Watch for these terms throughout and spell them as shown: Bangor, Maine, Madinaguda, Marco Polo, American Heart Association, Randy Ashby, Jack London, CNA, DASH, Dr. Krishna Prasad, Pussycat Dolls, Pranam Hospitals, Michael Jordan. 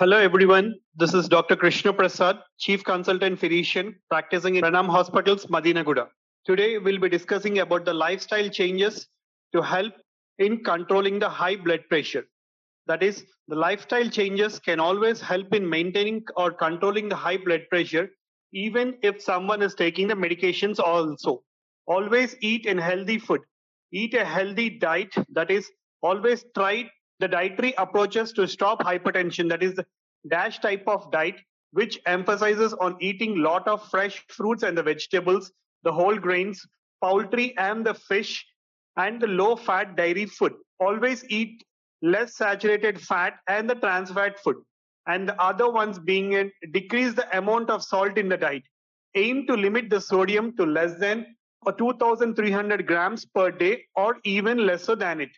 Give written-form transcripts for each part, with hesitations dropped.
Hello everyone, this is Dr. Krishna Prasad, Chief Consultant Physician practicing in Pranam Hospitals, Madinaguda. Today we'll be discussing about the lifestyle changes to help in controlling the high blood pressure. That is, the lifestyle changes can always help in maintaining or controlling the high blood pressure even if someone is taking the medications also. Always eat a healthy food. Eat a healthy diet. That is, always try the dietary approaches to stop hypertension, that is the DASH type of diet, which emphasizes on eating lot of fresh fruits and the vegetables, the whole grains, poultry and the fish, and the low-fat dairy food. Always eat less saturated fat and the trans fat food. And the other ones being decrease the amount of salt in the diet. Aim to limit the sodium to less than 2,300 grams per day or even lesser than it.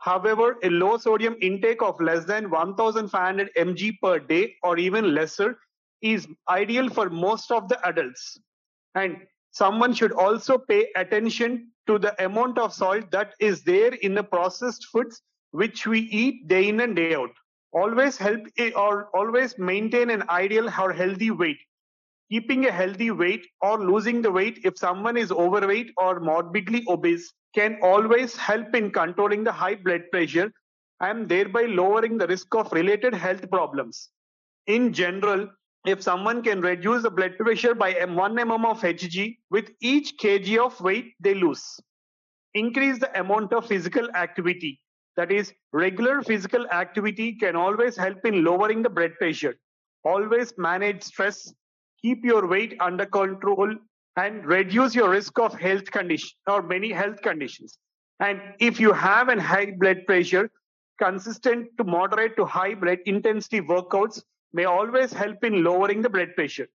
However, a low sodium intake of less than 1,500 mg per day or even lesser is ideal for most of the adults. And someone should also pay attention to the amount of salt that is there in the processed foods which we eat day in and day out. Always help or always maintain an ideal or healthy weight. Keeping a healthy weight or losing the weight if someone is overweight or morbidly obese can always help in controlling the high blood pressure and thereby lowering the risk of related health problems. In general, if someone can reduce the blood pressure by 1 mm of Hg with each kg of weight they lose. Increase the amount of physical activity. That is, regular physical activity can always help in lowering the blood pressure. Always manage stress. Keep your weight under control and reduce your risk of health condition or many health conditions. And if you have a high blood pressure, consistent to moderate to high blood intensity workouts may always help in lowering the blood pressure.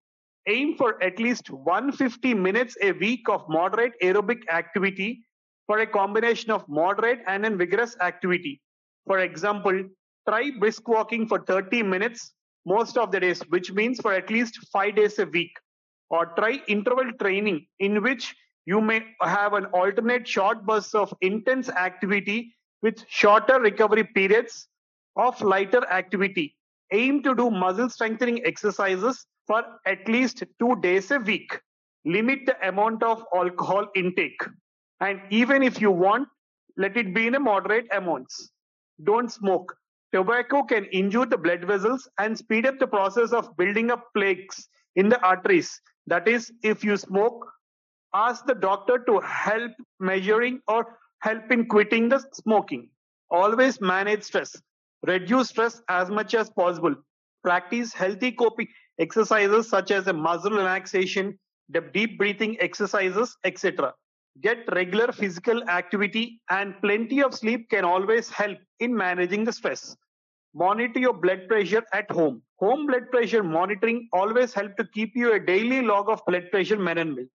Aim for at least 150 minutes a week of moderate aerobic activity for a combination of moderate and vigorous activity. For example, try brisk walking for 30 minutes most of the days, which means for at least 5 days a week, or try interval training in which you may have an alternate short bursts of intense activity with shorter recovery periods of lighter activity. Aim to do muscle strengthening exercises for at least 2 days a week. Limit the amount of alcohol intake. And even if you want, let it be in a moderate amounts. Don't smoke. Tobacco can injure the blood vessels and speed up the process of building up plaques in the arteries. That is, if you smoke, ask the doctor to help measuring or help in quitting the smoking. Always manage stress. Reduce stress as much as possible. Practice healthy coping exercises such as muscle relaxation, deep breathing exercises, etc. Get regular physical activity and plenty of sleep can always help in managing the stress. Monitor your blood pressure at home. Home blood pressure monitoring always helps to keep you a daily log of blood pressure management.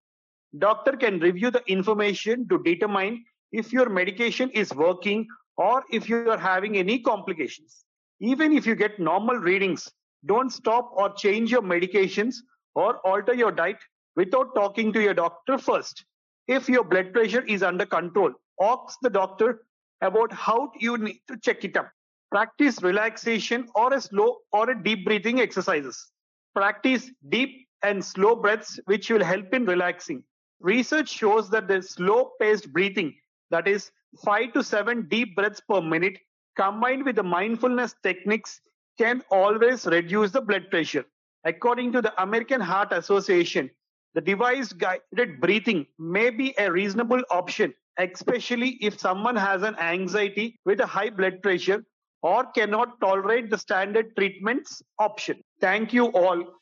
Doctor can review the information to determine if your medication is working or if you are having any complications. Even if you get normal readings, don't stop or change your medications or alter your diet without talking to your doctor first. If your blood pressure is under control, ask the doctor about how you need to check it up. Practice relaxation or a slow or a deep breathing exercises. Practice deep and slow breaths, which will help in relaxing. Research shows that the slow-paced breathing, that is 5 to 7 deep breaths per minute, combined with the mindfulness techniques, can always reduce the blood pressure. According to the American Heart Association, the device-guided breathing may be a reasonable option, especially if someone has an anxiety with a high blood pressure or cannot tolerate the standard treatments option. Thank you all.